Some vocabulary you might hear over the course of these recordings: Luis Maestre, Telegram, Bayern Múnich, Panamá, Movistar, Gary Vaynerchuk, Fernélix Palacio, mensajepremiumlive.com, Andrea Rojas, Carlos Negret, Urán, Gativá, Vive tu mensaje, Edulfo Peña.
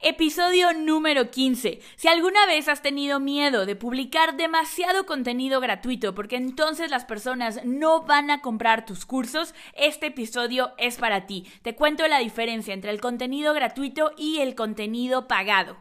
Episodio número 15. Si alguna vez has tenido miedo de publicar demasiado contenido gratuito porque entonces las personas no van a comprar tus cursos, este episodio es para ti. Te cuento la diferencia entre el contenido gratuito y el contenido pagado.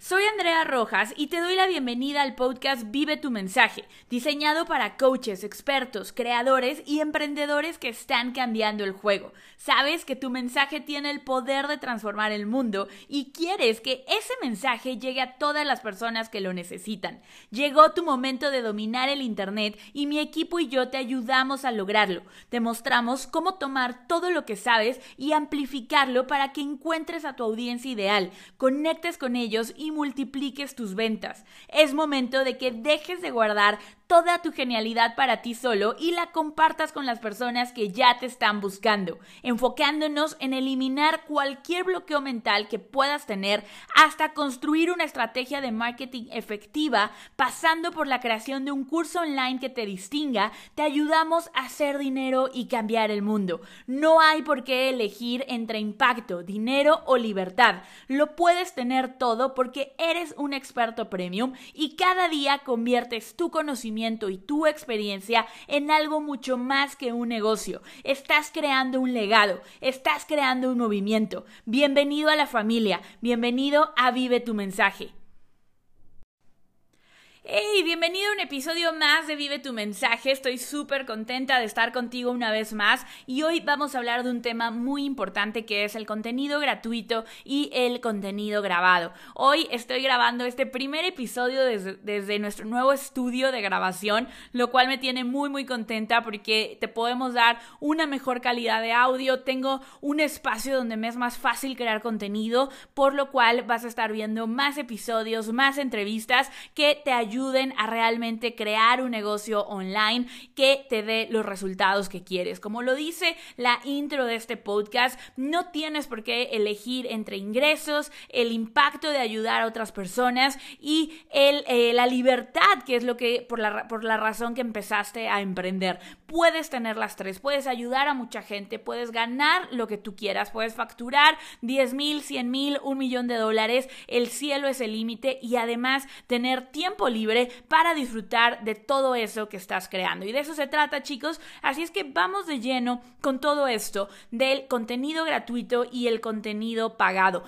Soy Andrea Rojas y te doy la bienvenida al podcast Vive tu mensaje, diseñado para coaches, expertos, creadores y emprendedores que están cambiando el juego. Sabes que tu mensaje tiene el poder de transformar el mundo y quieres que ese mensaje llegue a todas las personas que lo necesitan. Llegó tu momento de dominar el internet y mi equipo y yo te ayudamos a lograrlo. Te mostramos cómo tomar todo lo que sabes y amplificarlo para que encuentres a tu audiencia ideal, conectes con ellos y multipliques tus ventas. Es momento de que dejes de guardar toda tu genialidad para ti solo y la compartas con las personas que ya te están buscando, enfocándonos en eliminar cualquier bloqueo mental que puedas tener hasta construir una estrategia de marketing efectiva, pasando por la creación de un curso online que te distinga. Te ayudamos a hacer dinero y cambiar el mundo. No hay por qué elegir entre impacto, dinero o libertad. Lo puedes tener todo porque eres un experto premium y cada día conviertes tu conocimiento y tu experiencia en algo mucho más que un negocio. Estás creando un legado, estás creando un movimiento. Bienvenido a la familia, bienvenido a Vive tu mensaje. ¡Hey! Bienvenido a un episodio más de Vive tu mensaje. Estoy súper contenta de estar contigo una vez más y hoy vamos a hablar de un tema muy importante que es el contenido gratuito y el contenido grabado. Hoy estoy grabando este primer episodio desde nuestro nuevo estudio de grabación, lo cual me tiene muy contenta porque te podemos dar una mejor calidad de audio. Tengo un espacio donde me es más fácil crear contenido, por lo cual vas a estar viendo más episodios, más entrevistas que te ayuden a realmente crear un negocio online que te dé los resultados que quieres. Como lo dice la intro de este podcast, no tienes por qué elegir entre ingresos, el impacto de ayudar a otras personas y la libertad, que es lo que por la razón que empezaste a emprender. Puedes tener las tres, puedes ayudar a mucha gente, puedes ganar lo que tú quieras, puedes facturar 10,000, 100,000, $1,000,000, el cielo es el límite y además tener tiempo libre para disfrutar de todo eso que estás creando. Y de eso se trata, chicos. Así es que vamos de lleno con todo esto del contenido gratuito y el contenido pagado.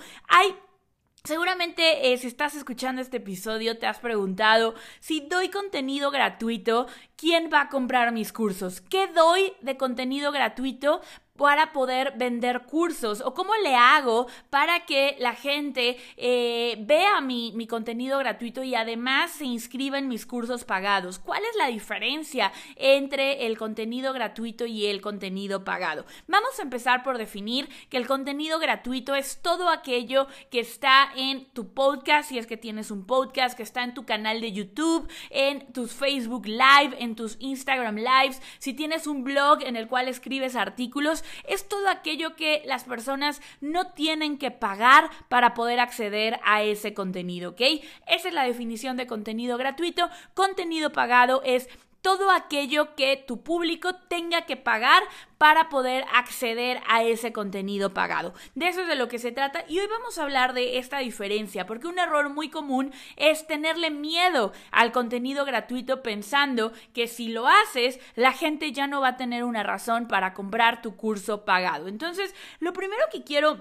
Seguramente si estás escuchando este episodio te has preguntado, si doy contenido gratuito, ¿quién va a comprar mis cursos? ¿Qué doy de contenido gratuito para poder vender cursos? ¿O cómo le hago para que la gente vea mi contenido gratuito y además se inscriba en mis cursos pagados? ¿Cuál es la diferencia entre el contenido gratuito y el contenido pagado? Vamos a empezar por definir que el contenido gratuito es todo aquello que está en tu podcast, si es que tienes un podcast, que está en tu canal de YouTube, en tus Facebook Live, en tus Instagram Lives, si tienes un blog en el cual escribes artículos. Es todo aquello que las personas no tienen que pagar para poder acceder a ese contenido, ¿ok? Esa es la definición de contenido gratuito. Contenido pagado es todo aquello que tu público tenga que pagar para poder acceder a ese contenido pagado. De eso es de lo que se trata y hoy vamos a hablar de esta diferencia, porque un error muy común es tenerle miedo al contenido gratuito pensando que si lo haces, la gente ya no va a tener una razón para comprar tu curso pagado. Entonces, lo primero que quiero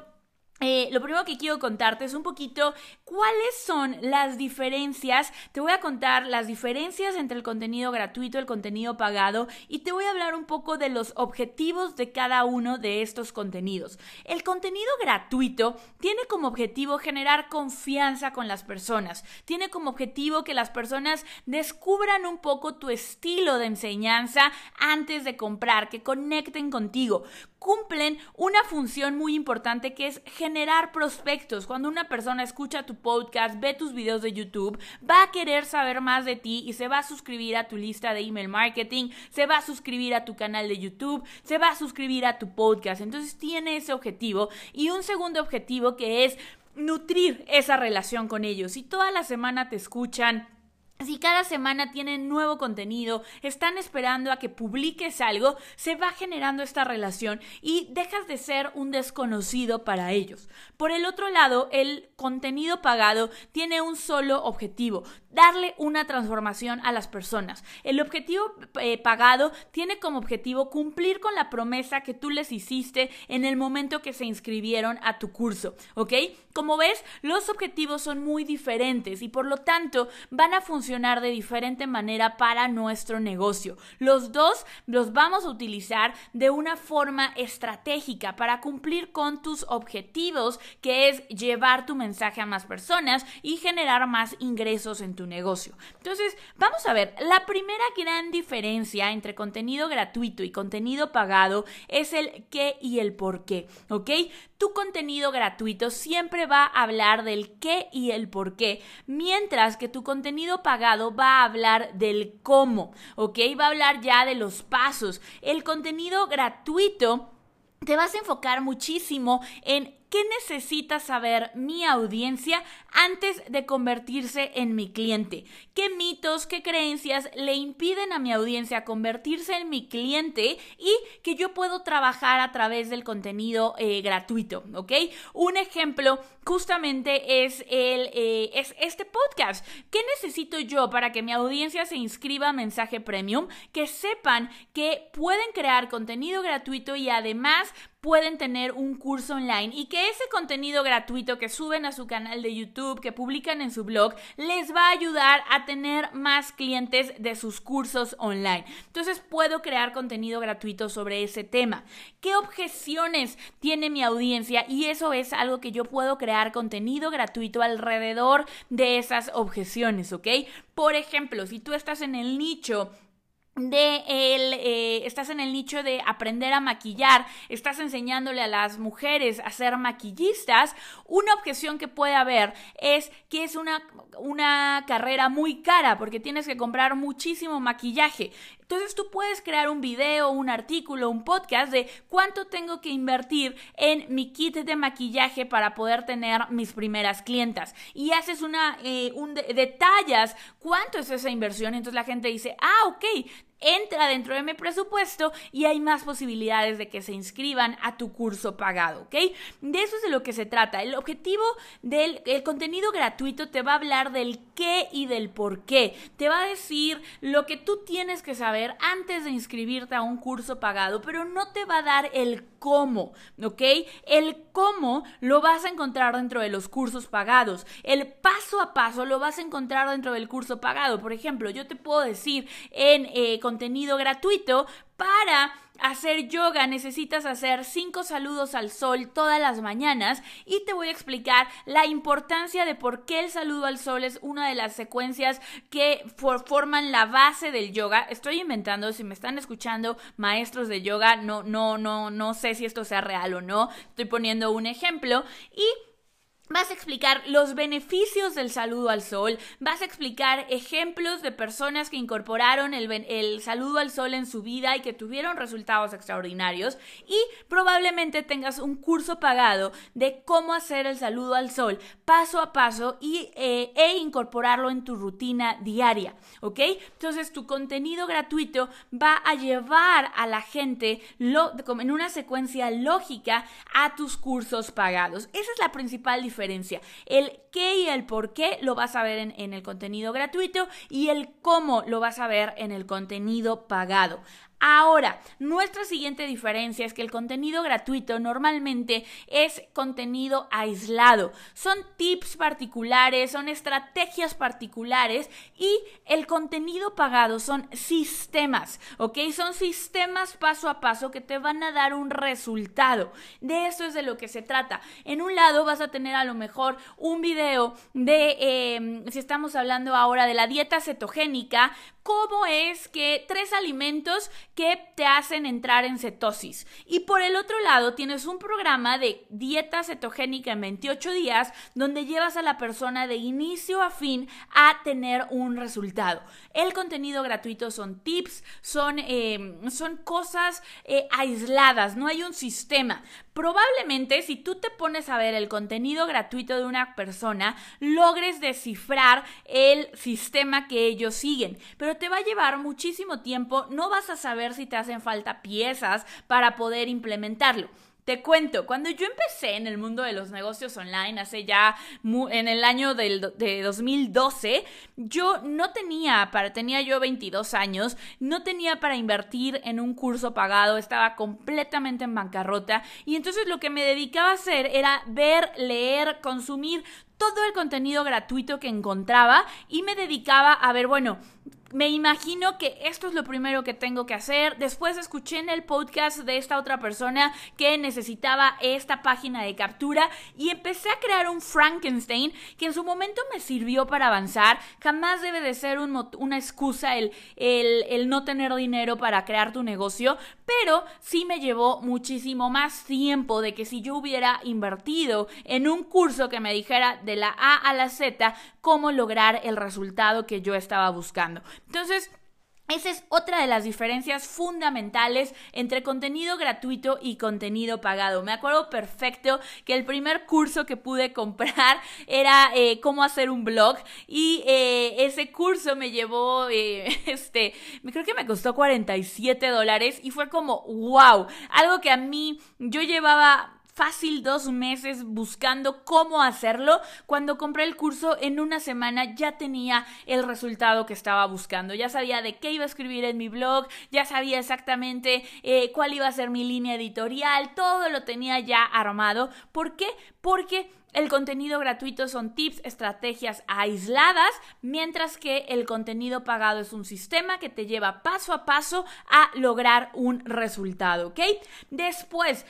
contarte es un poquito cuáles son las diferencias. Te voy a contar las diferencias entre el contenido gratuito y el contenido pagado y te voy a hablar un poco de los objetivos de cada uno de estos contenidos. El contenido gratuito tiene como objetivo generar confianza con las personas. Tiene como objetivo que las personas descubran un poco tu estilo de enseñanza antes de comprar, que conecten contigo. Cumplen una función muy importante que es generar prospectos. Cuando una persona escucha tu podcast, ve tus videos de YouTube, va a querer saber más de ti y se va a suscribir a tu lista de email marketing, se va a suscribir a tu canal de YouTube, se va a suscribir a tu podcast. Entonces tiene ese objetivo. Y un segundo objetivo que es nutrir esa relación con ellos. Si toda la semana te escuchan, Si cada semana tienen nuevo contenido, están esperando a que publiques algo, se va generando esta relación y dejas de ser un desconocido para ellos. Por el otro lado, el contenido pagado tiene un solo objetivo: darle una transformación a las personas. El objetivo pagado tiene como objetivo cumplir con la promesa que tú les hiciste en el momento que se inscribieron a tu curso, ¿ok? Como ves, los objetivos son muy diferentes y por lo tanto van a funcionar de diferente manera para nuestro negocio. Los dos los vamos a utilizar de una forma estratégica para cumplir con tus objetivos, que es llevar tu mensaje a más personas y generar más ingresos en tu negocio. Entonces, vamos a ver, la primera gran diferencia entre contenido gratuito y contenido pagado es el qué y el por qué, ¿ok? Tu contenido gratuito siempre va a hablar del qué y el por qué, mientras que tu contenido pagado va a hablar del cómo, ¿ok? Va a hablar ya de los pasos. El contenido gratuito te vas a enfocar muchísimo en ¿qué necesita saber mi audiencia antes de convertirse en mi cliente? ¿Qué mitos, qué creencias le impiden a mi audiencia convertirse en mi cliente y que yo puedo trabajar a través del contenido gratuito? ¿Ok? Un ejemplo justamente es este podcast. ¿Qué necesito yo para que mi audiencia se inscriba a Mensaje Premium? Que sepan que pueden crear contenido gratuito y además pueden tener un curso online y que ese contenido gratuito que suben a su canal de YouTube, que publican en su blog, les va a ayudar a tener más clientes de sus cursos online. Entonces, puedo crear contenido gratuito sobre ese tema. ¿Qué objeciones tiene mi audiencia? Y eso es algo que yo puedo crear contenido gratuito alrededor de esas objeciones, ¿ok? Por ejemplo, si tú estás en el nicho estás en el nicho de aprender a maquillar, estás enseñándole a las mujeres a ser maquillistas, una objeción que puede haber es que es una carrera muy cara porque tienes que comprar muchísimo maquillaje. Entonces tú puedes crear un video, un artículo, un podcast de cuánto tengo que invertir en mi kit de maquillaje para poder tener mis primeras clientas. Y haces detallas cuánto es esa inversión. Entonces la gente dice, ah, ok, entra dentro de mi presupuesto y hay más posibilidades de que se inscriban a tu curso pagado, ¿ok? De eso es de lo que se trata. El objetivo del contenido gratuito te va a hablar del qué y del por qué. Te va a decir lo que tú tienes que saber antes de inscribirte a un curso pagado, pero no te va a dar el cómo, ¿ok? El cómo lo vas a encontrar dentro de los cursos pagados. El paso a paso lo vas a encontrar dentro del curso pagado. Por ejemplo, yo te puedo decir en contenido gratuito, para hacer yoga necesitas hacer 5 saludos al sol todas las mañanas y te voy a explicar la importancia de por qué el saludo al sol es una de las secuencias que forman la base del yoga. Estoy inventando, si me están escuchando maestros de yoga, no sé si esto sea real o no, estoy poniendo un ejemplo y vas a explicar los beneficios del saludo al sol, vas a explicar ejemplos de personas que incorporaron el saludo al sol en su vida y que tuvieron resultados extraordinarios y probablemente tengas un curso pagado de cómo hacer el saludo al sol paso a paso e incorporarlo en tu rutina diaria, ¿ok? Entonces tu contenido gratuito va a llevar a la gente en una secuencia lógica a tus cursos pagados. Esa es la principal diferencia. El qué y el por qué lo vas a ver en el contenido gratuito y el cómo lo vas a ver en el contenido pagado. Ahora, nuestra siguiente diferencia es que el contenido gratuito normalmente es contenido aislado. Son tips particulares, son estrategias particulares y el contenido pagado son sistemas, ¿ok? Son sistemas paso a paso que te van a dar un resultado. De eso es de lo que se trata. En un lado vas a tener a lo mejor un video de, si estamos hablando ahora de la dieta cetogénica, cómo es que 3 alimentos que te hacen entrar en cetosis. Y por el otro lado tienes un programa de dieta cetogénica en 28 días donde llevas a la persona de inicio a fin a tener un resultado. El contenido gratuito son tips, son cosas aisladas, no hay un sistema. Probablemente si tú te pones a ver el contenido gratuito de una persona, logres descifrar el sistema que ellos siguen, pero te va a llevar muchísimo tiempo, no vas a saber si te hacen falta piezas para poder implementarlo. Te cuento, cuando yo empecé en el mundo de los negocios online, en el año de 2012, yo no tenía yo 22 años, no tenía para invertir en un curso pagado, estaba completamente en bancarrota y entonces lo que me dedicaba a hacer era ver, leer, consumir todo el contenido gratuito que encontraba y me dedicaba a ver, bueno, me imagino que esto es lo primero que tengo que hacer. Después escuché en el podcast de esta otra persona que necesitaba esta página de captura y empecé a crear un Frankenstein que en su momento me sirvió para avanzar. Jamás debe de ser una excusa el no tener dinero para crear tu negocio, pero sí me llevó muchísimo más tiempo de que si yo hubiera invertido en un curso que me dijera de la A a la Z cómo lograr el resultado que yo estaba buscando. Entonces, esa es otra de las diferencias fundamentales entre contenido gratuito y contenido pagado. Me acuerdo perfecto que el primer curso que pude comprar era cómo hacer un blog y ese curso me llevó, creo que me costó $47 y fue como wow, algo que a mí yo llevaba fácil 2 meses buscando cómo hacerlo. Cuando compré el curso, en una semana ya tenía el resultado que estaba buscando. Ya sabía de qué iba a escribir en mi blog, ya sabía exactamente cuál iba a ser mi línea editorial, todo lo tenía ya armado. ¿Por qué? Porque el contenido gratuito son tips, estrategias aisladas, mientras que el contenido pagado es un sistema que te lleva paso a paso a lograr un resultado, ¿ok? Después,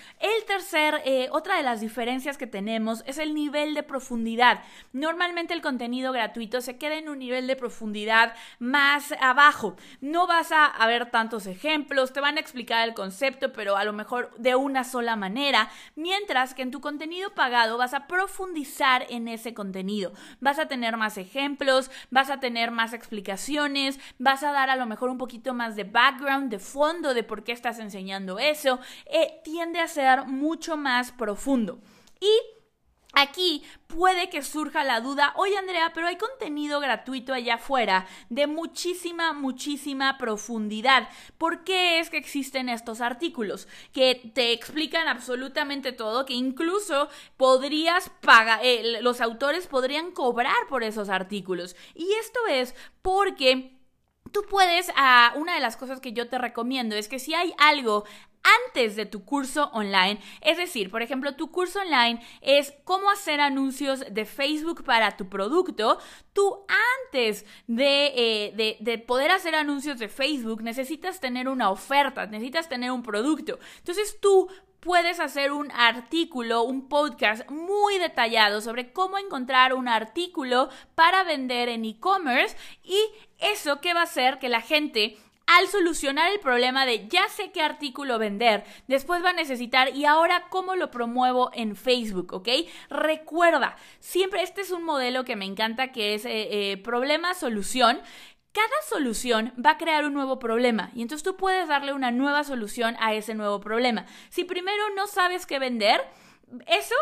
otra de las diferencias que tenemos es el nivel de profundidad. Normalmente el contenido gratuito se queda en un nivel de profundidad más abajo. No vas a ver tantos ejemplos, te van a explicar el concepto, pero a lo mejor de una sola manera, mientras que en tu contenido pagado vas a profundizar en ese contenido. Vas a tener más ejemplos, vas a tener más explicaciones, vas a dar a lo mejor un poquito más de background, de fondo, de por qué estás enseñando eso. Tiende a ser mucho más profundo. Y aquí puede que surja la duda, oye Andrea, pero hay contenido gratuito allá afuera de muchísima, muchísima profundidad. ¿Por qué es que existen estos artículos que te explican absolutamente todo, que incluso podrías pagar, los autores podrían cobrar por esos artículos? Y esto es porque tú puedes, una de las cosas que yo te recomiendo es que si hay algo antes de tu curso online, es decir, por ejemplo, tu curso online es cómo hacer anuncios de Facebook para tu producto, tú antes de poder hacer anuncios de Facebook necesitas tener una oferta, necesitas tener un producto. Entonces tú puedes hacer un artículo, un podcast muy detallado sobre cómo encontrar un artículo para vender en e-commerce y eso que va a hacer que la gente, al solucionar el problema de ya sé qué artículo vender, después va a necesitar y ahora cómo lo promuevo en Facebook, ¿ok? Recuerda, siempre este es un modelo que me encanta que es problema-solución. Cada solución va a crear un nuevo problema y entonces tú puedes darle una nueva solución a ese nuevo problema. Si primero no sabes qué vender, eso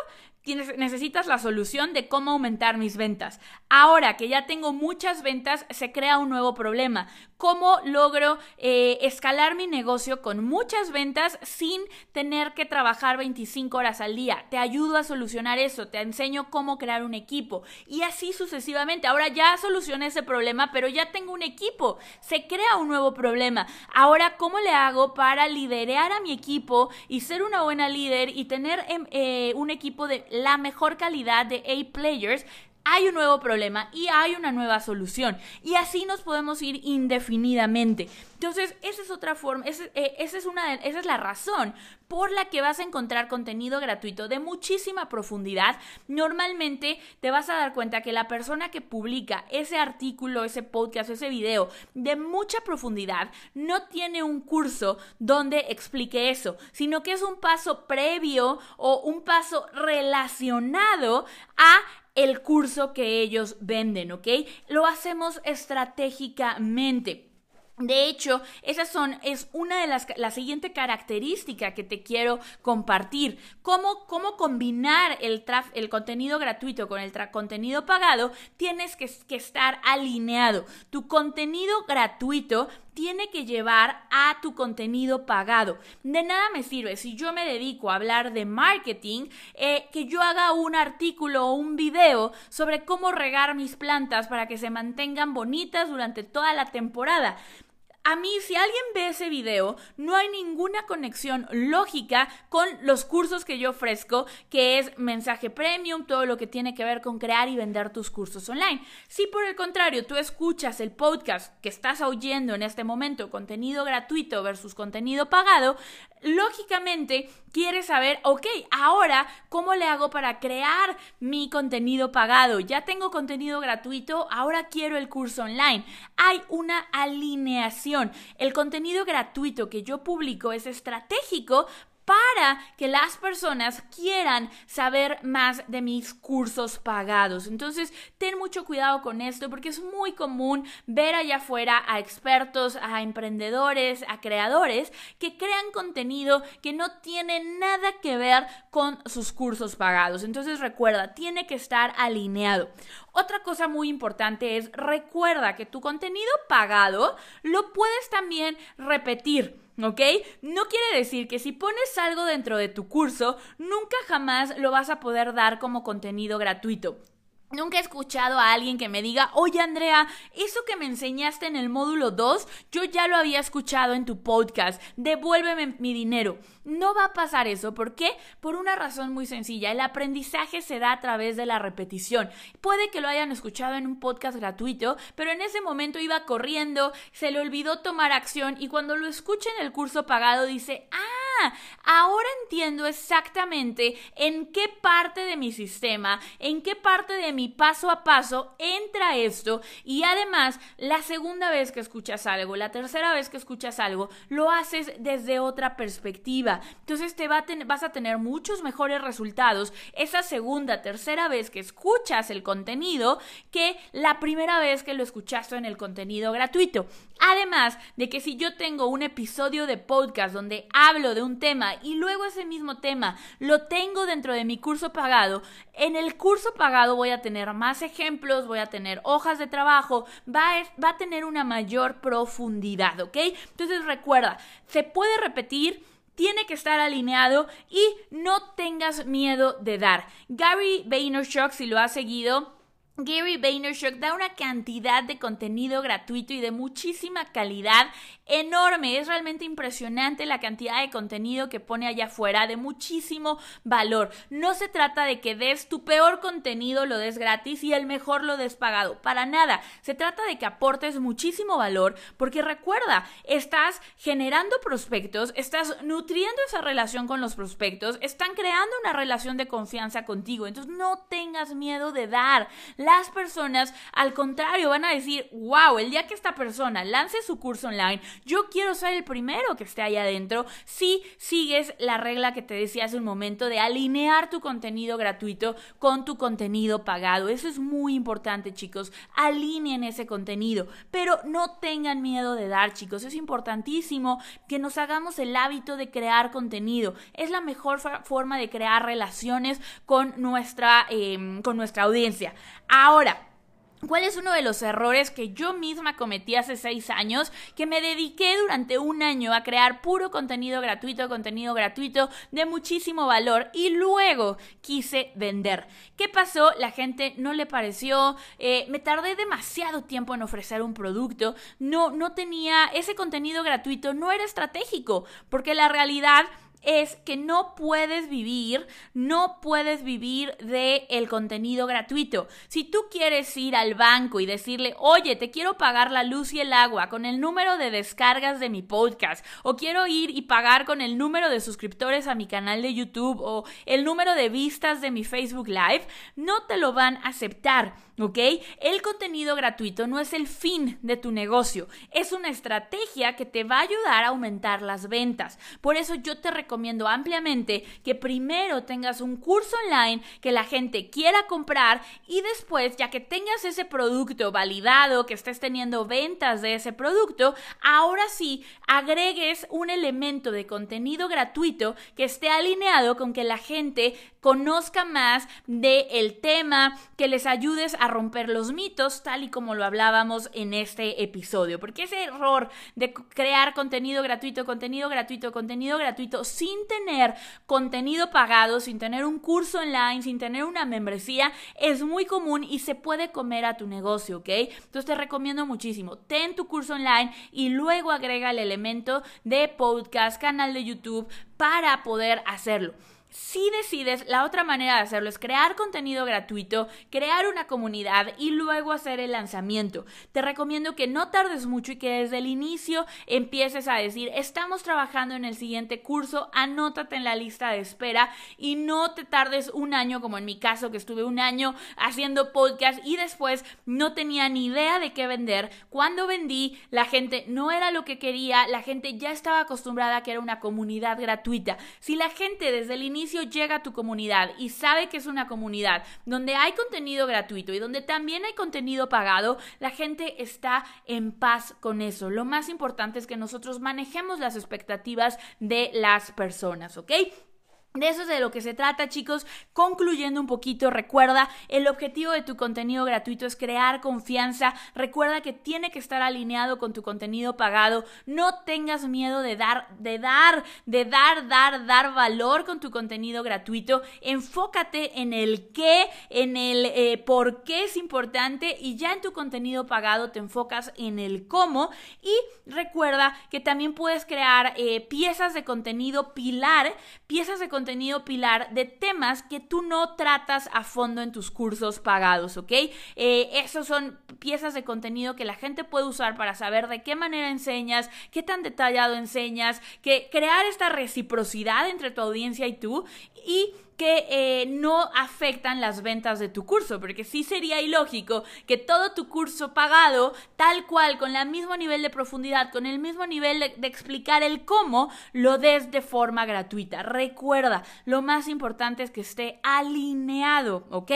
necesitas la solución de cómo aumentar mis ventas. Ahora que ya tengo muchas ventas, se crea un nuevo problema. ¿Cómo logro escalar mi negocio con muchas ventas sin tener que trabajar 25 horas al día? Te ayudo a solucionar eso, te enseño cómo crear un equipo y así sucesivamente. Ahora ya solucioné ese problema, pero ya tengo un equipo. Se crea un nuevo problema. Ahora, ¿cómo le hago para liderar a mi equipo y ser una buena líder y tener un equipo de la mejor calidad de A-players? hay un nuevo problema y hay una nueva solución. Y así nos podemos ir indefinidamente. Entonces, esa es otra forma, esa es la razón por la que vas a encontrar contenido gratuito de muchísima profundidad. Normalmente te vas a dar cuenta que la persona que publica ese artículo, ese podcast, ese video de mucha profundidad no tiene un curso donde explique eso, sino que es un paso previo o un paso relacionado a el curso que ellos venden, ¿ok? Lo hacemos estratégicamente. De hecho, es una de la siguiente característica que te quiero compartir. Cómo combinar el contenido gratuito con el contenido pagado. Tienes que estar alineado. Tu contenido gratuito tiene que llevar a tu contenido pagado. De nada me sirve si yo me dedico a hablar de marketing, que yo haga un artículo o un video sobre cómo regar mis plantas para que se mantengan bonitas durante toda la temporada. A mí, si alguien ve ese video, no hay ninguna conexión lógica con los cursos que yo ofrezco, que es mensaje premium, todo lo que tiene que ver con crear y vender tus cursos online. Si por el contrario tú escuchas el podcast que estás oyendo en este momento, contenido gratuito versus contenido pagado, lógicamente quieres saber, ok, ahora, ¿cómo le hago para crear mi contenido pagado? Ya tengo contenido gratuito, ahora quiero el curso online. Hay una alineación. El contenido gratuito que yo publico es estratégico para que las personas quieran saber más de mis cursos pagados. Entonces, ten mucho cuidado con esto porque es muy común ver allá afuera a expertos, a emprendedores, a creadores que crean contenido que no tiene nada que ver con sus cursos pagados. Entonces, recuerda, tiene que estar alineado. Otra cosa muy importante es recuerda que tu contenido pagado lo puedes también repetir, ¿ok? No quiere decir que si pones algo dentro de tu curso, nunca jamás lo vas a poder dar como contenido gratuito. Nunca he escuchado a alguien que me diga, oye Andrea, eso que me enseñaste en el módulo 2, yo ya lo había escuchado en tu podcast, devuélveme mi dinero. No va a pasar eso, ¿por qué? Por una razón muy sencilla, el aprendizaje se da a través de la repetición. Puede que lo hayan escuchado en un podcast gratuito, pero en ese momento iba corriendo, se le olvidó tomar acción y cuando lo escucha en el curso pagado dice, ahora entiendo exactamente en qué parte de mi sistema, en qué parte de mi paso a paso entra esto. Y además, la segunda vez que escuchas algo, la tercera vez que escuchas algo, lo haces desde otra perspectiva. Entonces vas a tener muchos mejores resultados esa segunda, tercera vez que escuchas el contenido que la primera vez que lo escuchaste en el contenido gratuito. Además de que si yo tengo un episodio de podcast donde hablo de un tema y luego ese mismo tema lo tengo dentro de mi curso pagado, en el curso pagado voy a tener más ejemplos, voy a tener hojas de trabajo, va a tener una mayor profundidad, ¿ok? Entonces recuerda, se puede repetir, tiene que estar alineado y no tengas miedo de dar. Gary Vaynerchuk, si lo has seguido, Gary Vaynerchuk da una cantidad de contenido gratuito y de muchísima calidad enorme. Es realmente impresionante la cantidad de contenido que pone allá afuera, de muchísimo valor. No se trata de que des tu peor contenido, lo des gratis y el mejor lo des pagado. Para nada. Se trata de que aportes muchísimo valor porque recuerda, estás generando prospectos, estás nutriendo esa relación con los prospectos, están creando una relación de confianza contigo. Entonces no tengas miedo de dar. Las personas, al contrario, van a decir, wow, el día que esta persona lance su curso online, yo quiero ser el primero que esté ahí adentro si sigues la regla que te decía hace un momento de alinear tu contenido gratuito con tu contenido pagado. Eso es muy importante, chicos. Alineen ese contenido, pero no tengan miedo de dar, chicos. Es importantísimo que nos hagamos el hábito de crear contenido. Es la mejor forma de crear relaciones con nuestra audiencia. Ahora, ¿cuál es uno de los errores que yo misma cometí hace 6 años? Que me dediqué durante 1 año a crear puro contenido gratuito de muchísimo valor y luego quise vender. ¿Qué pasó? La gente no le pareció, me tardé demasiado tiempo en ofrecer un producto, no tenía, ese contenido gratuito no era estratégico porque la realidad es que no puedes vivir del contenido gratuito. Si tú quieres ir al banco y decirle, oye, te quiero pagar la luz y el agua con el número de descargas de mi podcast, o quiero ir y pagar con el número de suscriptores a mi canal de YouTube o el número de vistas de mi Facebook Live, no te lo van a aceptar, ¿ok? El contenido gratuito no es el fin de tu negocio, es una estrategia que te va a ayudar a aumentar las ventas. Por eso yo te recomiendo ampliamente que primero tengas un curso online que la gente quiera comprar y después, ya que tengas ese producto validado, que estés teniendo ventas de ese producto, ahora sí agregues un elemento de contenido gratuito que esté alineado con que la gente conozca más del tema, que les ayudes a romper los mitos, tal y como lo hablábamos en este episodio. Porque ese error de crear contenido gratuito sin tener contenido pagado, sin tener un curso online, sin tener una membresía, es muy común y se puede comer a tu negocio, ¿ok? Entonces te recomiendo muchísimo, ten tu curso online y luego agrega el elemento de podcast, canal de YouTube, para poder hacerlo. Si decides, la otra manera de hacerlo es crear contenido gratuito, crear una comunidad y luego hacer el lanzamiento. Te recomiendo que no tardes mucho y que desde el inicio empieces a decir, estamos trabajando en el siguiente curso, anótate en la lista de espera, y no te tardes un año, como en mi caso, que estuve un año haciendo podcast y después no tenía ni idea de qué vender. Cuando vendí, la gente no era lo que quería, la gente ya estaba acostumbrada a que era una comunidad gratuita. Si la gente desde el inicio llega a tu comunidad y sabe que es una comunidad donde hay contenido gratuito y donde también hay contenido pagado, la gente está en paz con eso. Lo más importante es que nosotros manejemos las expectativas de las personas, ¿ok? De eso es de lo que se trata, chicos. Concluyendo un poquito, recuerda, el objetivo de tu contenido gratuito es crear confianza. Recuerda que tiene que estar alineado con tu contenido pagado. No tengas miedo de dar valor con tu contenido gratuito. Enfócate en el qué, en el por qué es importante, y ya en tu contenido pagado te enfocas en el cómo. Y recuerda que también puedes crear piezas de contenido pilar de temas que tú no tratas a fondo en tus cursos pagados, ¿ok? Esos son piezas de contenido que la gente puede usar para saber de qué manera enseñas, qué tan detallado enseñas, que crear esta reciprocidad entre tu audiencia y tú, y que no afectan las ventas de tu curso, porque sí sería ilógico que todo tu curso pagado, tal cual, con el mismo nivel de profundidad, con el mismo nivel de explicar el cómo, lo des de forma gratuita. Recuerda, lo más importante es que esté alineado, ¿ok?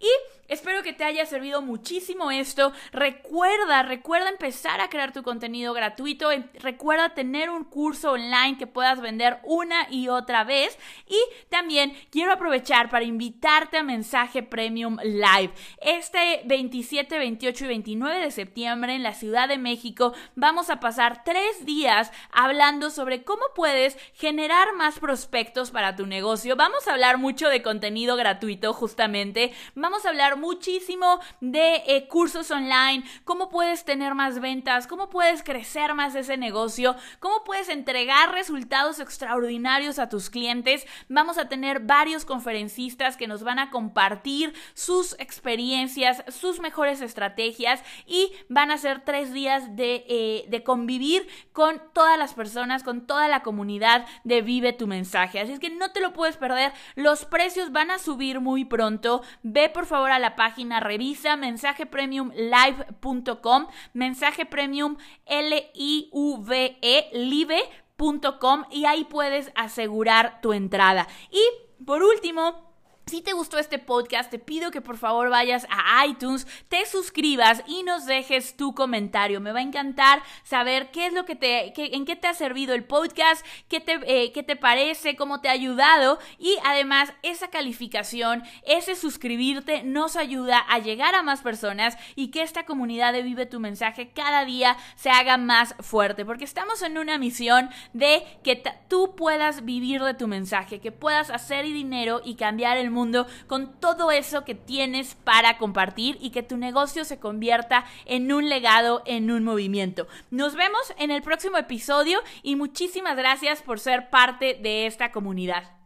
Y espero que te haya servido muchísimo esto. Recuerda empezar a crear tu contenido gratuito, recuerda tener un curso online que puedas vender una y otra vez, y también quiero aprovechar para invitarte a Mensaje Premium Live. Este 27, 28 y 29 de septiembre en la Ciudad de México vamos a pasar 3 días hablando sobre cómo puedes generar más prospectos para tu negocio. Vamos a hablar mucho de contenido gratuito, justamente. Vamos a hablar muchísimo de cursos online, cómo puedes tener más ventas, cómo puedes crecer más ese negocio, cómo puedes entregar resultados extraordinarios a tus clientes. Vamos a tener varios conferencistas que nos van a compartir sus experiencias, sus mejores estrategias, y van a ser 3 días de convivir con todas las personas, con toda la comunidad de Vive tu Mensaje. Así es que no te lo puedes perder. Los precios van a subir muy pronto. Ve por favor a la página, revisa mensajepremiumlive.com, mensajepremiumlive.com, y ahí puedes asegurar tu entrada. Y por último, si te gustó este podcast, te pido que por favor vayas a iTunes, te suscribas y nos dejes tu comentario. Me va a encantar saber qué es lo que en qué te ha servido el podcast, qué te parece, cómo te ha ayudado, y además esa calificación, ese suscribirte nos ayuda a llegar a más personas y que esta comunidad de Vive tu Mensaje cada día se haga más fuerte, porque estamos en una misión de que tú puedas vivir de tu mensaje, que puedas hacer dinero y cambiar el mundo mundo con todo eso que tienes para compartir y que tu negocio se convierta en un legado, en un movimiento. Nos vemos en el próximo episodio y muchísimas gracias por ser parte de esta comunidad.